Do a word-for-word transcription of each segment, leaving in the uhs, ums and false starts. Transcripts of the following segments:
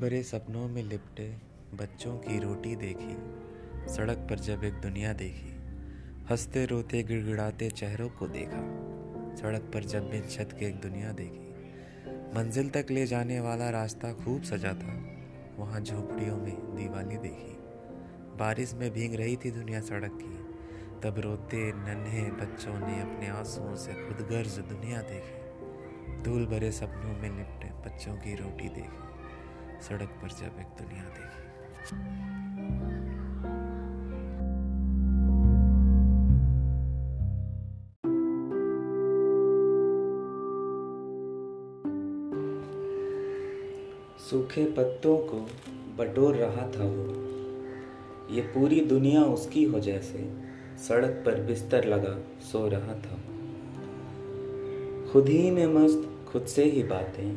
भरे सपनों में लिपटे बच्चों की रोटी देखी, सड़क पर जब एक दुनिया देखी, हंसते रोते गिड़गिड़ाते चेहरों को देखा, सड़क पर जब बिन छत के एक दुनिया देखी। मंजिल तक ले जाने वाला रास्ता खूब सजा था, वहाँ झोपड़ियों में दिवाली देखी। बारिश में भीग रही थी दुनिया सड़क की, तब रोते नन्हे बच्चों ने अपने आंसुओं से खुदगर्ज दुनिया देखी। धूल भरे सपनों में लिपटे बच्चों की रोटी देखी, सड़क पर जब एक दुनिया देखी। सूखे पत्तों को बटोर रहा था वो, ये पूरी दुनिया उसकी हो जैसे सड़क पर बिस्तर लगा सो रहा था। खुद ही में मस्त खुद से ही बातें,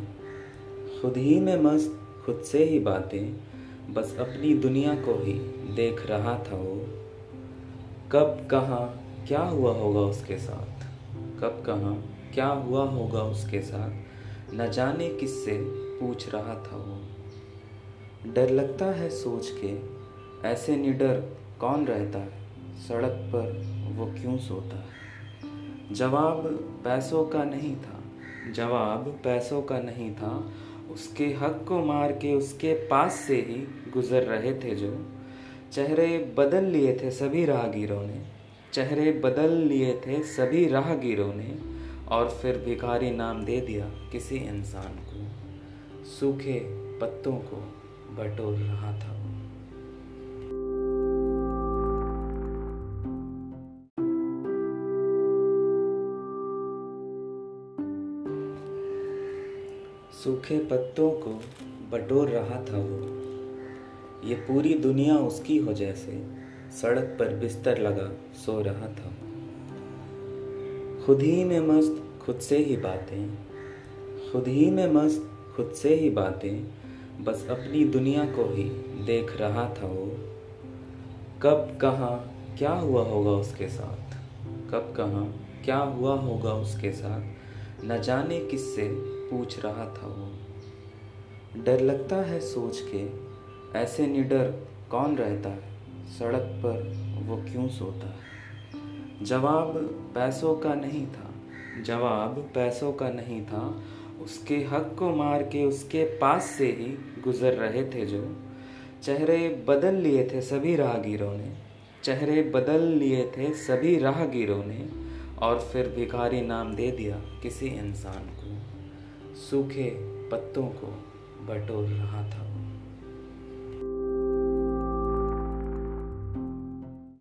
खुद ही में मस्त खुद से ही बातें, बस अपनी दुनिया को ही देख रहा था वो। कब कहाँ क्या हुआ होगा उसके साथ, कब कहाँ क्या हुआ होगा उसके साथ, न जाने किससे पूछ रहा था वो। डर लगता है सोच के, ऐसे निडर कौन रहता है, सड़क पर वो क्यों सोता है। जवाब पैसों का नहीं था, जवाब पैसों का नहीं था, उसके हक को मार के उसके पास से ही गुजर रहे थे जो। चेहरे बदल लिए थे सभी राहगीरों ने, चेहरे बदल लिए थे सभी राहगीरों ने, और फिर भिखारी नाम दे दिया किसी इंसान को। सूखे पत्तों को बटोर रहा था। सूखे पत्तों को बटोर रहा था वो, ये पूरी दुनिया उसकी हो जैसे सड़क पर बिस्तर लगा सो रहा था। खुद ही में मस्त खुद से ही बातें, खुद ही में मस्त खुद से ही बातें, बस अपनी दुनिया को ही देख रहा था वो। कब कहाँ क्या हुआ होगा उसके साथ, कब कहाँ क्या हुआ होगा उसके साथ, न जाने किससे पूछ रहा था वो। डर लगता है सोच के, ऐसे निडर कौन रहता है, सड़क पर वो क्यों सोता है। जवाब पैसों का नहीं था, जवाब पैसों का नहीं था, उसके हक को मार के उसके पास से ही गुजर रहे थे जो। चेहरे बदल लिए थे सभी राहगीरों ने, चेहरे बदल लिए थे सभी राहगीरों ने, और फिर भिखारी नाम दे दिया किसी इंसान को। सूखे पत्तों को बटोर रहा था।